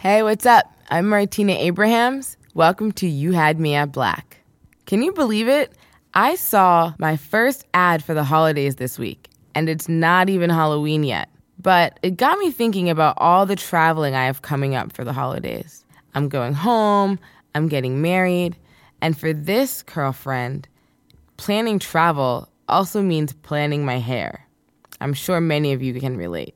Hey, what's up? I'm Martina Abrahams. Welcome to You Had Me at Black. Can you believe it? I saw my first ad for the holidays this week, and it's not even Halloween yet. But it got me thinking about all the traveling I have coming up for the holidays. I'm going home, I'm getting married, and for this girlfriend, planning travel also means planning my hair. I'm sure many of you can relate.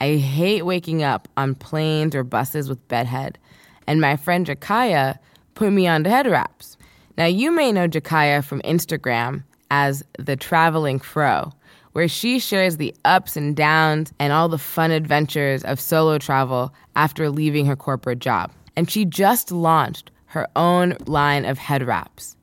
I hate waking up on planes or buses with bedhead, and my friend Jakaya put me on to head wraps. Now, you may know Jakaya from Instagram as the Traveling Fro, where she shares the ups and downs and all the fun adventures of solo travel after leaving her corporate job. And she just launched her own line of head wraps.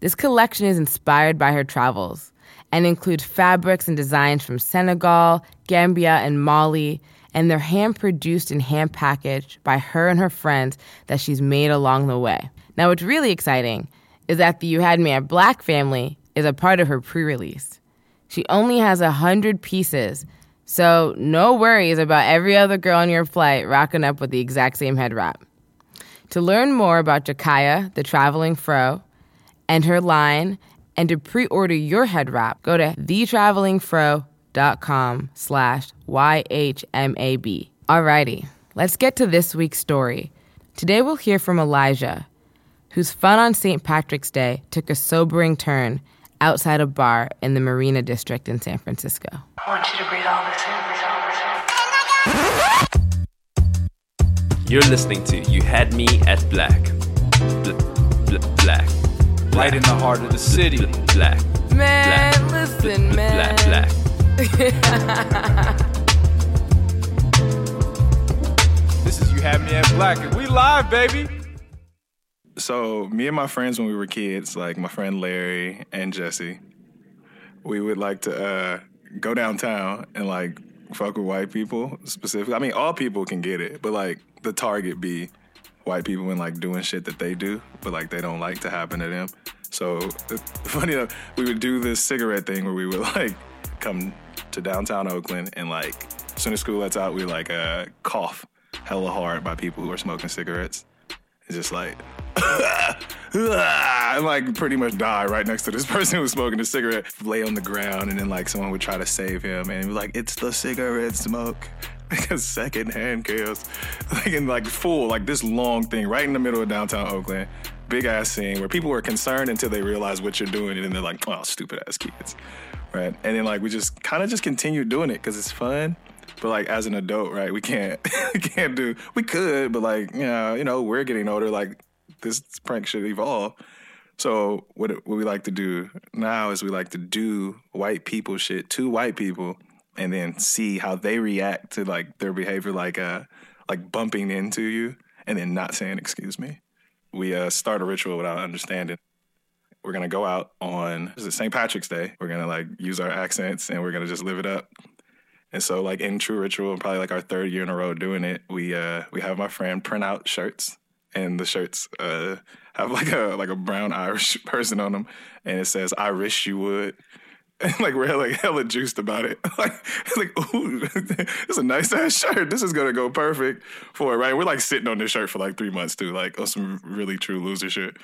This collection is inspired by her travels and include fabrics and designs from Senegal, Gambia, and Mali, and they're hand-produced and hand-packaged by her and her friends that she's made along the way. Now, what's really exciting is that the You Had Me at Black family is a part of her pre-release. She only has 100 pieces, so no worries about every other girl on your flight rocking up with the exact same head wrap. To learn more about Jakaya, the Traveling Fro, and her line, and to pre-order your head wrap, go to thetravelingfro.com/YHMAB. Alrighty, let's get to this week's story. Today we'll hear from Elijah, whose fun on St. Patrick's Day took a sobering turn outside a bar in the Marina District in San Francisco. I want you to breathe all this in, You're listening to You Had Me at Black. Black. Right in the heart of the city. Black. Man, black. Listen, man. Black. This is You Had Me at Black, and we live, baby. So, me and my friends when we were kids, like my friend Larry and Jesse, we would like to go downtown and like fuck with white people specifically. I mean, all people can get it, but like the target be white people and like doing shit that they do, but like they don't like to happen to them. So funny enough, we would do this cigarette thing where we would like come to downtown Oakland and like as soon as school lets out, we like cough hella hard by people who are smoking cigarettes. It's just like and like pretty much die right next to this person who was smoking a cigarette, lay on the ground, and then like someone would try to save him and be like, "It's the cigarette smoke." Secondhand chaos, like in like full like this long thing right in the middle of downtown Oakland, big ass scene where people were concerned until they realized what you're doing, and then they're like, "Oh, stupid ass kids," right? And then like we just kind of just continue doing it because it's fun, but like as an adult, right? We can't, we could, but like you know, we're getting older. Like this prank should evolve. So what we like to do now is we like to do white people shit to white people. And then see how they react to like their behavior, like bumping into you, and then not saying "excuse me." We start a ritual without understanding. We're gonna go out on St. Patrick's Day. We're gonna like use our accents, and we're gonna just live it up. And so, like in true ritual, probably like our third year in a row doing it, we have my friend print out shirts, and the shirts have like a brown Irish person on them, and it says "I wish you would." And like we're like hella juiced about it. Like ooh, this is a nice ass shirt. This is gonna go perfect for it, right? We're like sitting on this shirt for like 3 months too, like on some really true loser shit.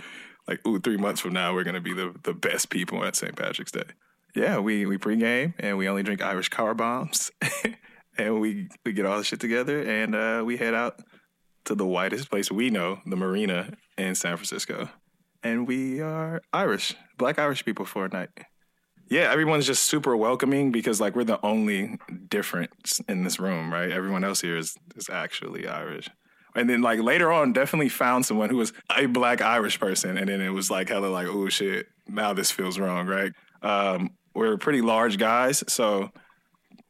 Like ooh, 3 months from now we're gonna be the best people at St. Patrick's Day. Yeah, we pregame and we only drink Irish car bombs, and we get all the shit together and we head out to the whitest place we know, the Marina in San Francisco, and we are Irish, Black Irish people for a night. Yeah, everyone's just super welcoming because, like, we're the only difference in this room, right? Everyone else here is actually Irish. And then, like, later on, definitely found someone who was a Black Irish person. And then it was, like, hella, like, oh, shit, now this feels wrong, right? We're pretty large guys. So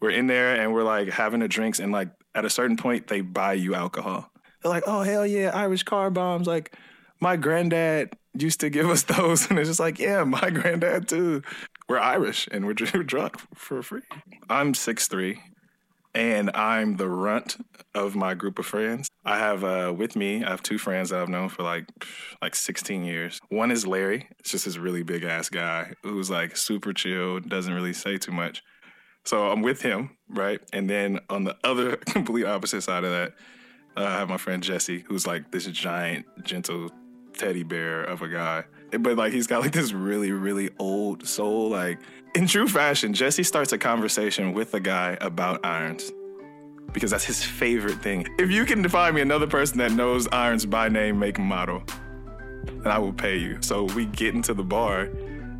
we're in there and we're, like, having the drinks. And, like, at a certain point, they buy you alcohol. They're like, oh, hell yeah, Irish car bombs. Like, my granddad used to give us those. And it's just like, yeah, my granddad, too. We're Irish, and we're drunk for free. I'm 6'3", and I'm the runt of my group of friends. I have with me, I have two friends that I've known for like 16 years. One is Larry. It's just this really big-ass guy who's like super chill, doesn't really say too much. So I'm with him, right? And then on the other complete opposite side of that I have my friend Jesse, who's like this giant, gentle teddy bear of a guy. But like he's got like this really, really old soul. Like in true fashion, Jesse starts a conversation with a guy about irons because that's his favorite thing. If you can find me another person that knows irons by name, make, model, then I will pay you. So we get into the bar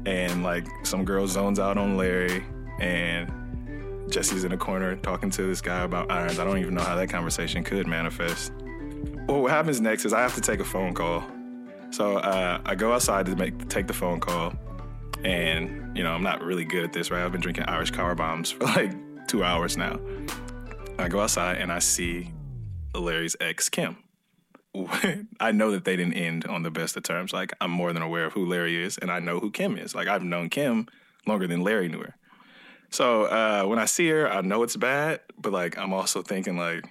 and like some girl zones out on Larry and Jesse's in the corner talking to this guy about irons. I don't even know how that conversation could manifest. Well, what happens next is I have to take a phone call. So I go outside to take the phone call, and you know I'm not really good at this, right? I've been drinking Irish car bombs for like 2 hours now. I go outside and I see Larry's ex, Kim. I know that they didn't end on the best of terms. Like I'm more than aware of who Larry is, and I know who Kim is. Like I've known Kim longer than Larry knew her. So when I see her, I know it's bad, but like I'm also thinking like,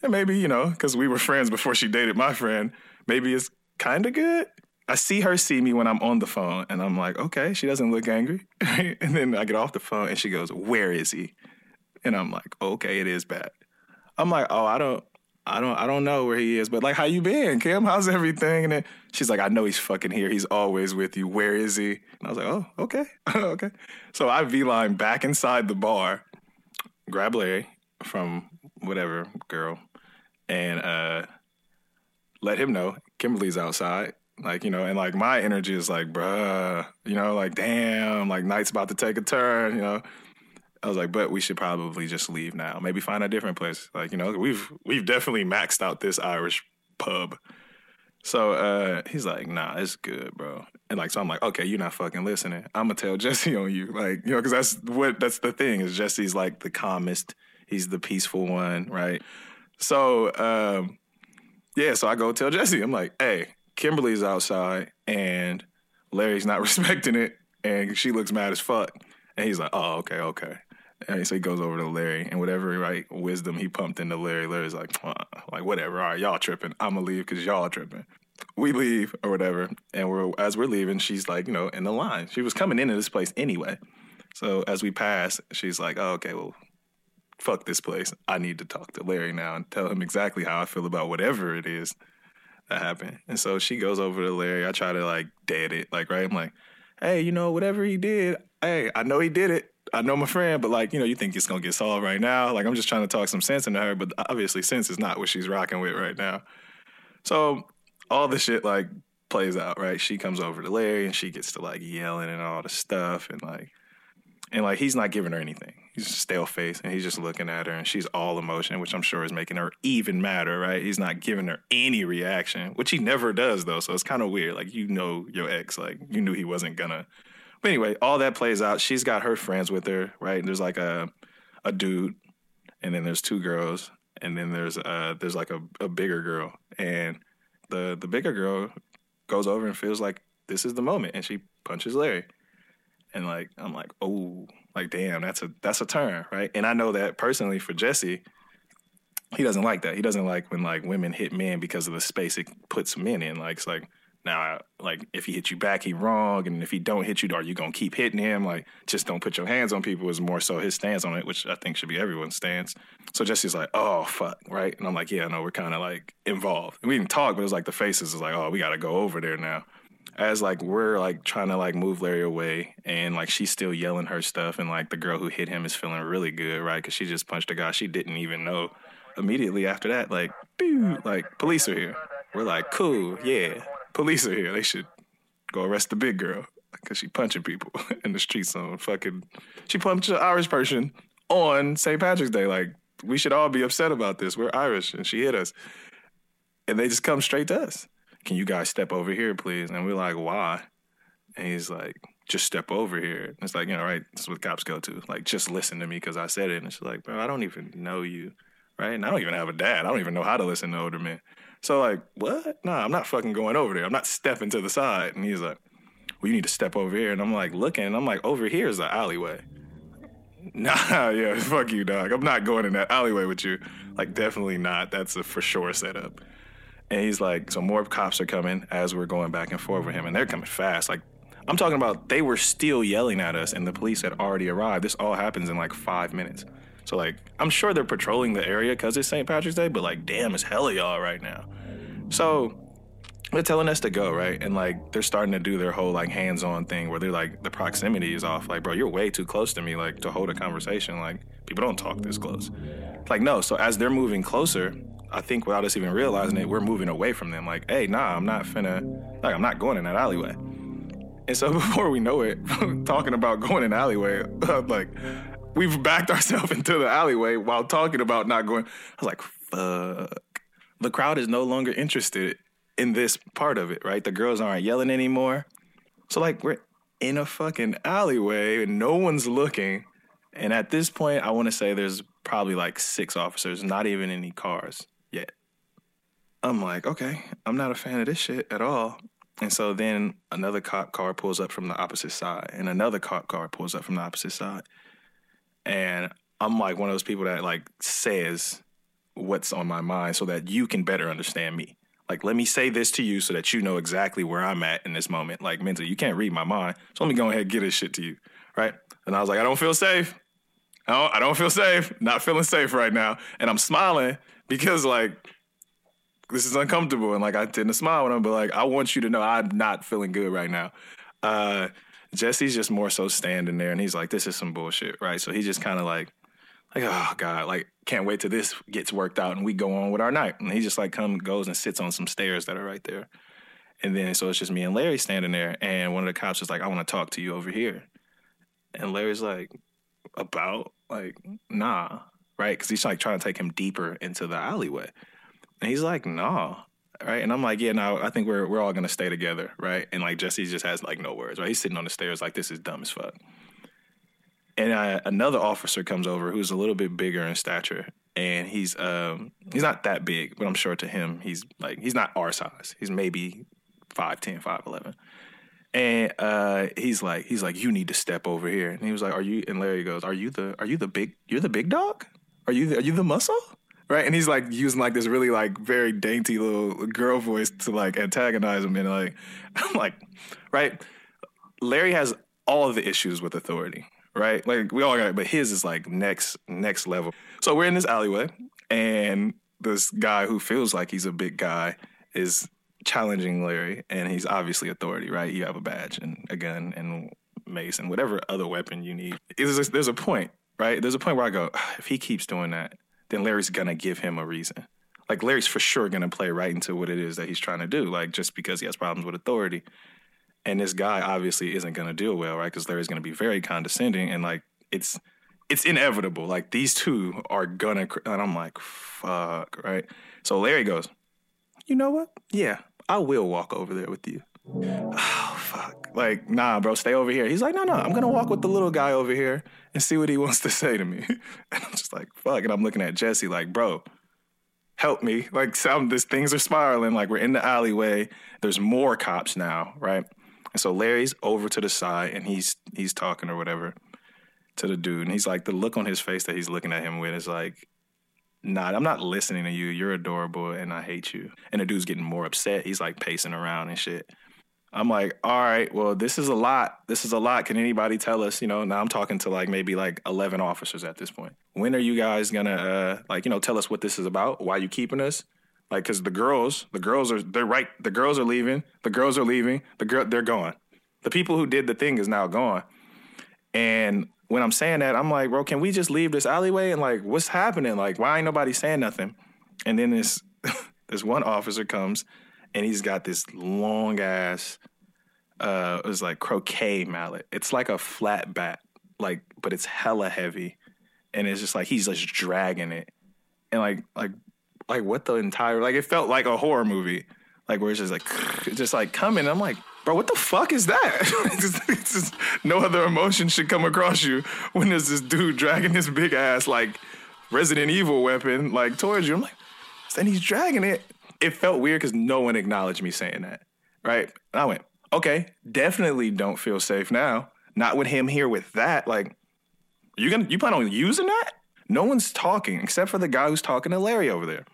hey, maybe you know, because we were friends before she dated my friend, maybe it's kind of good. I see her see me when I'm on the phone, and I'm like, okay, she doesn't look angry. And then I get off the phone, and she goes, "Where is he?" And I'm like, okay, it is bad. I'm like, oh, I don't know where he is, but like, how you been, Kim? How's everything? And then she's like, I know he's fucking here. He's always with you. Where is he? And I was like, oh, okay, okay. So I V-line back inside the bar, grab Larry from whatever girl, and let him know. Kimberly's outside, like, you know, and like my energy is like, bruh, you know, like, damn, like night's about to take a turn, you know. I was like, but we should probably just leave now. Maybe find a different place. Like, you know, we've definitely maxed out this Irish pub. So he's like, nah, it's good, bro. And like, so I'm like, okay, you're not fucking listening. I'm gonna tell Jesse on you. Like, you know, because that's the thing is Jesse's like the calmest. He's the peaceful one, right? So, yeah, so I go tell Jesse. I'm like, hey, Kimberly's outside, and Larry's not respecting it, and she looks mad as fuck. And he's like, oh, okay. And so he goes over to Larry, and whatever right wisdom he pumped into Larry, Larry's like whatever, all right, y'all tripping. I'm going to leave because y'all tripping. We leave or whatever, and as we're leaving, she's like, you know, in the line. She was coming into this place anyway. So as we pass, she's like, oh, okay, well, fuck this place. I need to talk to Larry now and tell him exactly how I feel about whatever it is that happened. And so she goes over to Larry. I try to like dead it, like, right? I'm like, hey, you know, whatever he did, hey, I know he did it. I know my friend, but like, you know, you think it's going to get solved right now. Like, I'm just trying to talk some sense into her, but obviously sense is not what she's rocking with right now. So all the shit like plays out, right? She comes over to Larry and she gets to like yelling and all the stuff and like he's not giving her anything. He's just stale-faced, and he's just looking at her, and she's all emotion, which I'm sure is making her even madder, right? He's not giving her any reaction, which he never does, though, so it's kind of weird. Like, you know your ex. Like, you knew he wasn't gonna. But anyway, all that plays out. She's got her friends with her, right? There's, like, a dude, and then there's two girls, and then there's like, a bigger girl. And the bigger girl goes over and feels like this is the moment, and she punches Larry. And, like, I'm like, oh, like, damn, that's a turn, right? And I know that personally for Jesse, he doesn't like that. He doesn't like when, like, women hit men because of the space it puts men in. Like, it's like, now, like, if he hits you back, he wrong. And if he don't hit you, are you going to keep hitting him? Like, just don't put your hands on people is more so his stance on it, which I think should be everyone's stance. So Jesse's like, oh, fuck, right? And I'm like, yeah, no, we're kind of, like, involved. And we didn't talk, but it was like the faces is like, oh, we got to go over there now. As, like, we're, like, trying to, like, move Larry away, and, like, she's still yelling her stuff, and, like, the girl who hit him is feeling really good, right, because she just punched a guy she didn't even know. Immediately after that, like, pew, like, police are here. We're like, cool, yeah, police are here. They should go arrest the big girl because she punching people in the streets on fucking... She punched an Irish person on St. Patrick's Day. Like, we should all be upset about this. We're Irish, and she hit us. And they just come straight to us. Can you guys step over here, please? And we're like, why? And he's like, just step over here. And it's like, you know, right, this is what cops go to. Like, just listen to me because I said it. And she's like, bro, I don't even know you, right? And I don't even have a dad. I don't even know how to listen to older men. So like, what? Nah, I'm not fucking going over there. I'm not stepping to the side. And he's like, well, you need to step over here. And I'm like, looking. And I'm like, over here is the alleyway. Nah, yeah, fuck you, dog. I'm not going in that alleyway with you. Like, definitely not. That's a for sure setup. And he's like, so more cops are coming as we're going back and forth with him. And they're coming fast. Like, I'm talking about they were still yelling at us, and the police had already arrived. This all happens in like 5 minutes. So, like, I'm sure they're patrolling the area because it's St. Patrick's Day, but, like, damn, it's hella y'all right now. So they're telling us to go, right? And, like, they're starting to do their whole, like, hands-on thing where they're, like, the proximity is off. Like, bro, you're way too close to me, like, to hold a conversation. Like, people don't talk this close. Like, no. So as they're moving closer, I think without us even realizing it, we're moving away from them. Like, hey, nah, I'm not finna, like, I'm not going in that alleyway. And so before we know it, talking about going in the alleyway, I'm like, we've backed ourselves into the alleyway while talking about not going. I was like, fuck. The crowd is no longer interested in this part of it, right? The girls aren't yelling anymore. So, like, we're in a fucking alleyway and no one's looking. And at this point, I want to say there's probably like 6 officers, not even any cars yet. I'm like, okay, I'm not a fan of this shit at all. And so then another cop car pulls up from the opposite side, and another cop car pulls up from the opposite side. And I'm like one of those people that, like, says what's on my mind so that you can better understand me. Like, let me say this to you so that you know exactly where I'm at in this moment. Like, mentally, you can't read my mind, so let me go ahead and get this shit to you, right? And I was like, I don't feel safe. I don't feel safe. Not feeling safe right now. And I'm smiling because, like, this is uncomfortable. And, like, I tend to smile when I'm, but, like, I want you to know I'm not feeling good right now. Jesse's just more so standing there, and he's like, this is some bullshit, right? So he just kind of like, oh, God, like, can't wait till this gets worked out and we go on with our night. And he just, like, goes and sits on some stairs that are right there. And then so it's just me and Larry standing there, and one of the cops is like, I want to talk to you over here. And Larry's like, about? Like, nah, right? Because he's, like, trying to take him deeper into the alleyway. And he's like, nah. Right? And I'm like, yeah, no, I think we're all going to stay together, right? And, like, Jesse just has, like, no words, right? He's sitting on the stairs like, this is dumb as fuck. And another officer comes over who's a little bit bigger in stature, and he's not that big, but I'm sure to him he's not our size. He's maybe 5'10", 5'11". And he's like, you need to step over here. And he was like, are you? And Larry goes, You're the big dog? Are you the muscle? Right? And he's like using like this really like very dainty little girl voice to like antagonize him. And like I'm like, right? Larry has all of the issues with authority. Right? Like, we all got it, but his is, like, next level. So we're in this alleyway, and this guy who feels like he's a big guy is challenging Larry, and he's obviously authority, right? You have a badge and a gun and mace and whatever other weapon you need. There's a point, right? There's a point where I go, if he keeps doing that, then Larry's going to give him a reason. Like, Larry's for sure going to play right into what it is that he's trying to do, like, just because he has problems with authority. And this guy obviously isn't going to deal well, right? Because Larry's going to be very condescending, and, like, it's inevitable. Like, these two are going to... And I'm like, fuck, right? So Larry goes, you know what? Yeah, I will walk over there with you. Oh, fuck. Like, nah, bro, stay over here. He's like, no, I'm going to walk with the little guy over here and see what he wants to say to me. And I'm just like, fuck. And I'm looking at Jesse like, bro... help me. Like, things are spiraling. Like, we're in the alleyway. There's more cops now, right? And so Larry's over to the side, and he's talking or whatever to the dude. And he's like, the look on his face that he's looking at him with is like, nah, I'm not listening to you. You're adorable, and I hate you. And the dude's getting more upset. He's, like, pacing around and shit. I'm like, all right, well, this is a lot. This is a lot. Can anybody tell us, you know, now I'm talking to like maybe like 11 officers at this point. When are you guys going to like, you know, tell us what this is about? Why are you keeping us? Like, because the girls are leaving. They're gone. The people who did the thing is now gone. And when I'm saying that, I'm like, bro, can we just leave this alleyway? And like, what's happening? Like, why ain't nobody saying nothing? And then this one officer comes. And he's got this long-ass, it was like croquet mallet. It's like a flat bat, like, but it's hella heavy. And it's just like, he's just dragging it. And like what the entire, like, it felt like a horror movie. Like, where it's just like coming. I'm like, bro, what the fuck is that? It's just, no other emotion should come across you when there's this dude dragging his big ass, like, Resident Evil weapon, like, towards you. I'm like, then he's dragging it. It felt weird because no one acknowledged me saying that, right? And I went, okay, definitely don't feel safe now. Not with him here with that. Like, you plan on using that? No one's talking except for the guy who's talking to Larry over there.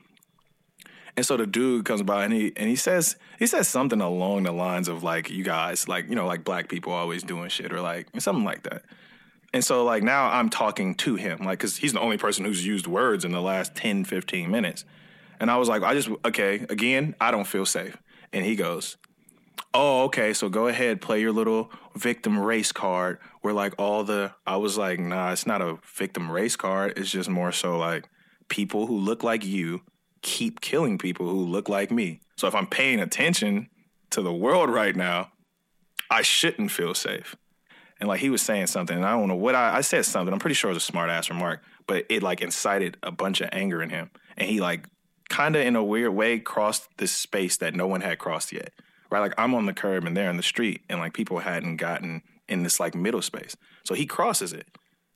And so the dude comes by and he says something along the lines of like, you guys, like, you know, like black people always doing shit or like something like that. And so, like, now I'm talking to him, like, because he's the only person who's used words in the last 10, 15 minutes. And I was like, again, I don't feel safe. And he goes, oh, okay, so go ahead, play your little victim race card. Where, like, I was like, nah, it's not a victim race card. It's just more so, like, people who look like you keep killing people who look like me. So if I'm paying attention to the world right now, I shouldn't feel safe. And, like, he was saying something, and I don't know what I said something. I'm pretty sure it was a smart-ass remark, but it, like, incited a bunch of anger in him. And he, like, kind of in a weird way crossed this space that no one had crossed yet, right? Like, I'm on the curb, and they're in the street, and, like, people hadn't gotten in this, like, middle space. So he crosses it.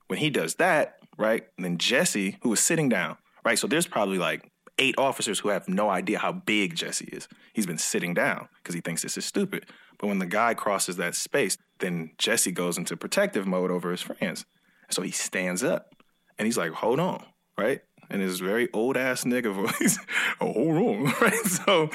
When he does that, right, and then Jesse, who was sitting down, right? So there's probably, like, 8 officers who have no idea how big Jesse is. He's been sitting down because he thinks this is stupid. But when the guy crosses that space, then Jesse goes into protective mode over his friends. So he stands up and he's like, hold on, right? And his very old ass nigga voice, oh, hold on, right? So,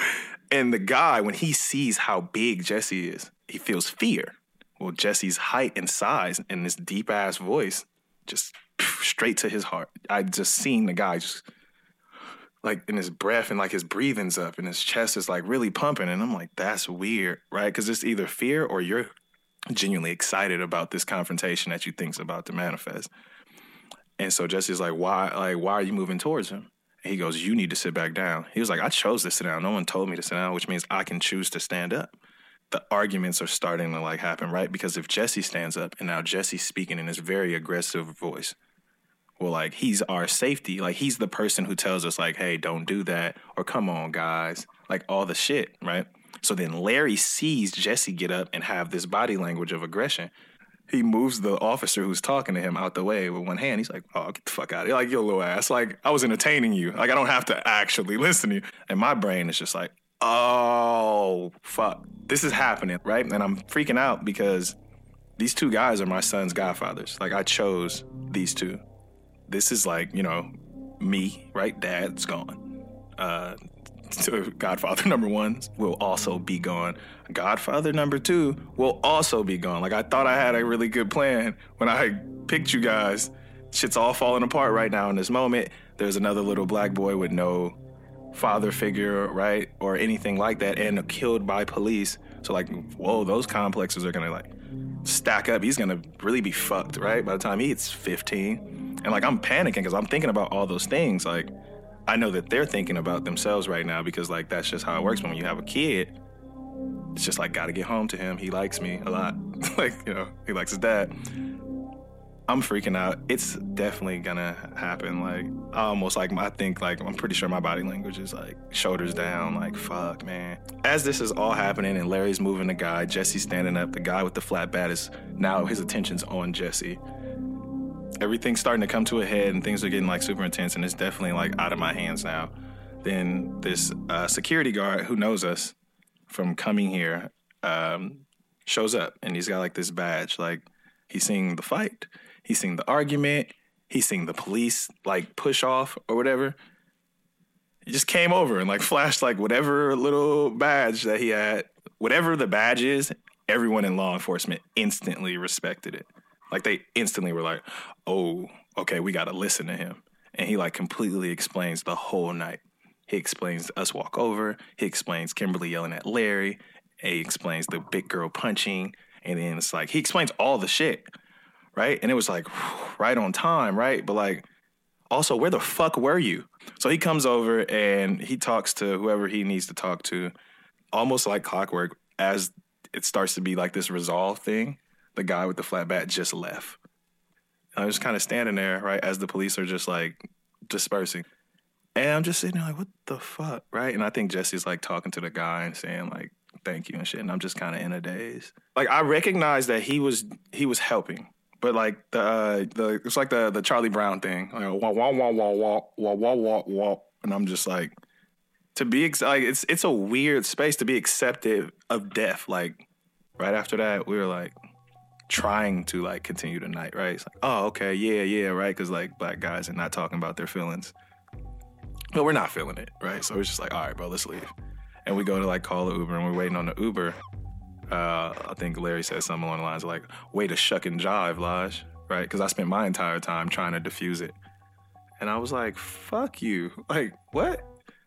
and the guy, when he sees how big Jesse is, he feels fear. Well, Jesse's height and size and this deep ass voice just straight to his heart. I just seen the guy just like in his breath and like his breathing's up and his chest is like really pumping. And I'm like, that's weird, right? Because it's either fear or you're genuinely excited about this confrontation that you think's about to manifest. And so Jesse's like, why are you moving towards him? And he goes, you need to sit back down. He was like, I chose to sit down. No one told me to sit down, which means I can choose to stand up. The arguments are starting to like happen, right? Because if Jesse stands up and now Jesse's speaking in his very aggressive voice, well, like, he's our safety. Like, he's the person who tells us, like, hey, don't do that, or come on, guys, like, all the shit, right? So then Larry sees Jesse get up and have this body language of aggression. He moves the officer who's talking to him out the way with one hand. He's like, oh, get the fuck out of here. Like, yo, little ass. Like, I was entertaining you. Like, I don't have to actually listen to you. And my brain is just like, oh, fuck. This is happening, right? And I'm freaking out because these two guys are my son's godfathers. Like, I chose these two. This is like, you know, me, right? Dad's gone. So Godfather number 1 will also be gone. Godfather number 2 will also be gone. Like, I thought I had a really good plan when I picked you guys. Shit's all falling apart right now in this moment. There's another little black boy with no father figure, right? Or anything like that, and killed by police. So, like, whoa, those complexes are going to, like, stack up. He's going to really be fucked, right? By the time he hits 15. And, like, I'm panicking because I'm thinking about all those things. Like, I know that they're thinking about themselves right now because, like, that's just how it works. When you have a kid, it's just, like, got to get home to him. He likes me a lot. Like, you know, he likes his dad. I'm freaking out. It's definitely going to happen. Like, I almost, like, I think, like, I'm pretty sure my body language is, like, shoulders down. Like, fuck, man. As this is all happening and Larry's moving the guy, Jesse's standing up, the guy with the flat bat is now his attention's on Jesse. Everything's starting to come to a head and things are getting like super intense and it's definitely like out of my hands now. Then this security guard who knows us from coming here shows up and he's got like this badge. Like he's seen the fight, he's seen the argument, he's seen the police like push off or whatever. He just came over and like flashed like whatever little badge that he had. Whatever the badge is, everyone in law enforcement instantly respected it. Like, they instantly were like, oh, okay, we got to listen to him. And he, like, completely explains the whole night. He explains us walk over. He explains Kimberly yelling at Larry. He explains the big girl punching. And then it's like, he explains all the shit, right? And it was, like, right on time, right? But, like, also, where the fuck were you? So he comes over and he talks to whoever he needs to talk to, almost like clockwork, as it starts to be, like, this resolve thing. The guy with the flat bat just left. I was kind of standing there, right, as the police are just, like, dispersing. And I'm just sitting there like, what the fuck, right? And I think Jesse's, like, talking to the guy and saying, like, thank you and shit. And I'm just kind of in a daze. Like, I recognized that he was helping. But, like, it's like the Charlie Brown thing. Like, wah, wah, wah, wah, wah, wah, wah, wah, wah. And I'm just like, it's a weird space to be accepted of death. Like, right after that, we were like, trying to like continue the night, right? It's like, oh, okay, yeah, right? Because like black guys are not talking about their feelings. But we're not feeling it, right? So it's just like, all right, bro, let's leave. And we go to like call the Uber and we're waiting on the Uber. I think Larry said something along the lines of like, way to shuck and jive, Lodge. right? Because I spent my entire time trying to diffuse it. And I was like, fuck you. Like, what?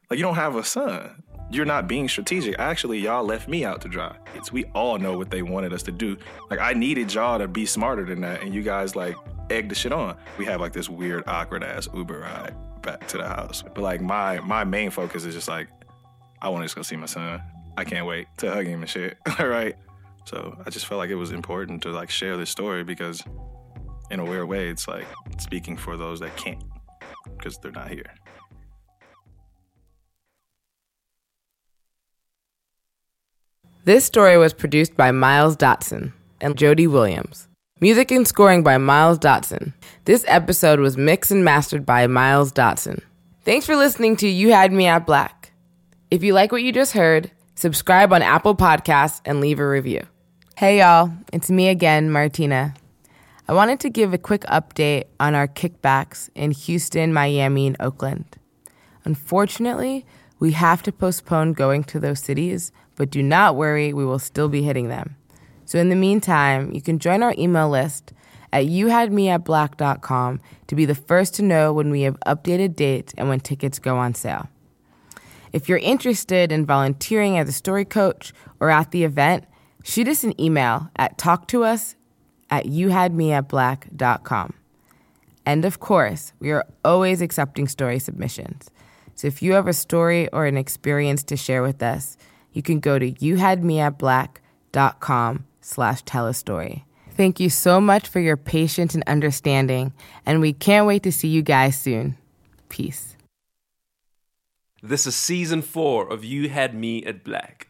Like, you don't have a son. You're not being strategic. Actually, y'all left me out to dry. We all know what they wanted us to do. Like, I needed y'all to be smarter than that, and you guys, like, egged the shit on. We have, like, this weird, awkward-ass Uber ride back to the house. But, like, my main focus is just, like, I want to just go see my son. I can't wait to hug him and shit, all right? So I just felt like it was important to, like, share this story because, in a weird way, it's, like, speaking for those that can't because they're not here. This story was produced by Miles Dotson and Jody Williams. Music and scoring by Miles Dotson. This episode was mixed and mastered by Miles Dotson. Thanks for listening to You Had Me at Black. If you like what you just heard, subscribe on Apple Podcasts and leave a review. Hey y'all, it's me again, Martina. I wanted to give a quick update on our kickbacks in Houston, Miami, and Oakland. Unfortunately, we have to postpone going to those cities, but do not worry, we will still be hitting them. So in the meantime, you can join our email list at youhadmeatblack.com to be the first to know when we have updated dates and when tickets go on sale. If you're interested in volunteering as a story coach or at the event, shoot us an email at talktous@youhadmeatblack.com. And of course, we are always accepting story submissions. So if you have a story or an experience to share with us, you can go to youhadmeatblack.com/tell-a-story. Thank you so much for your patience and understanding, and we can't wait to see you guys soon. Peace. This is season 4 of You Had Me at Black.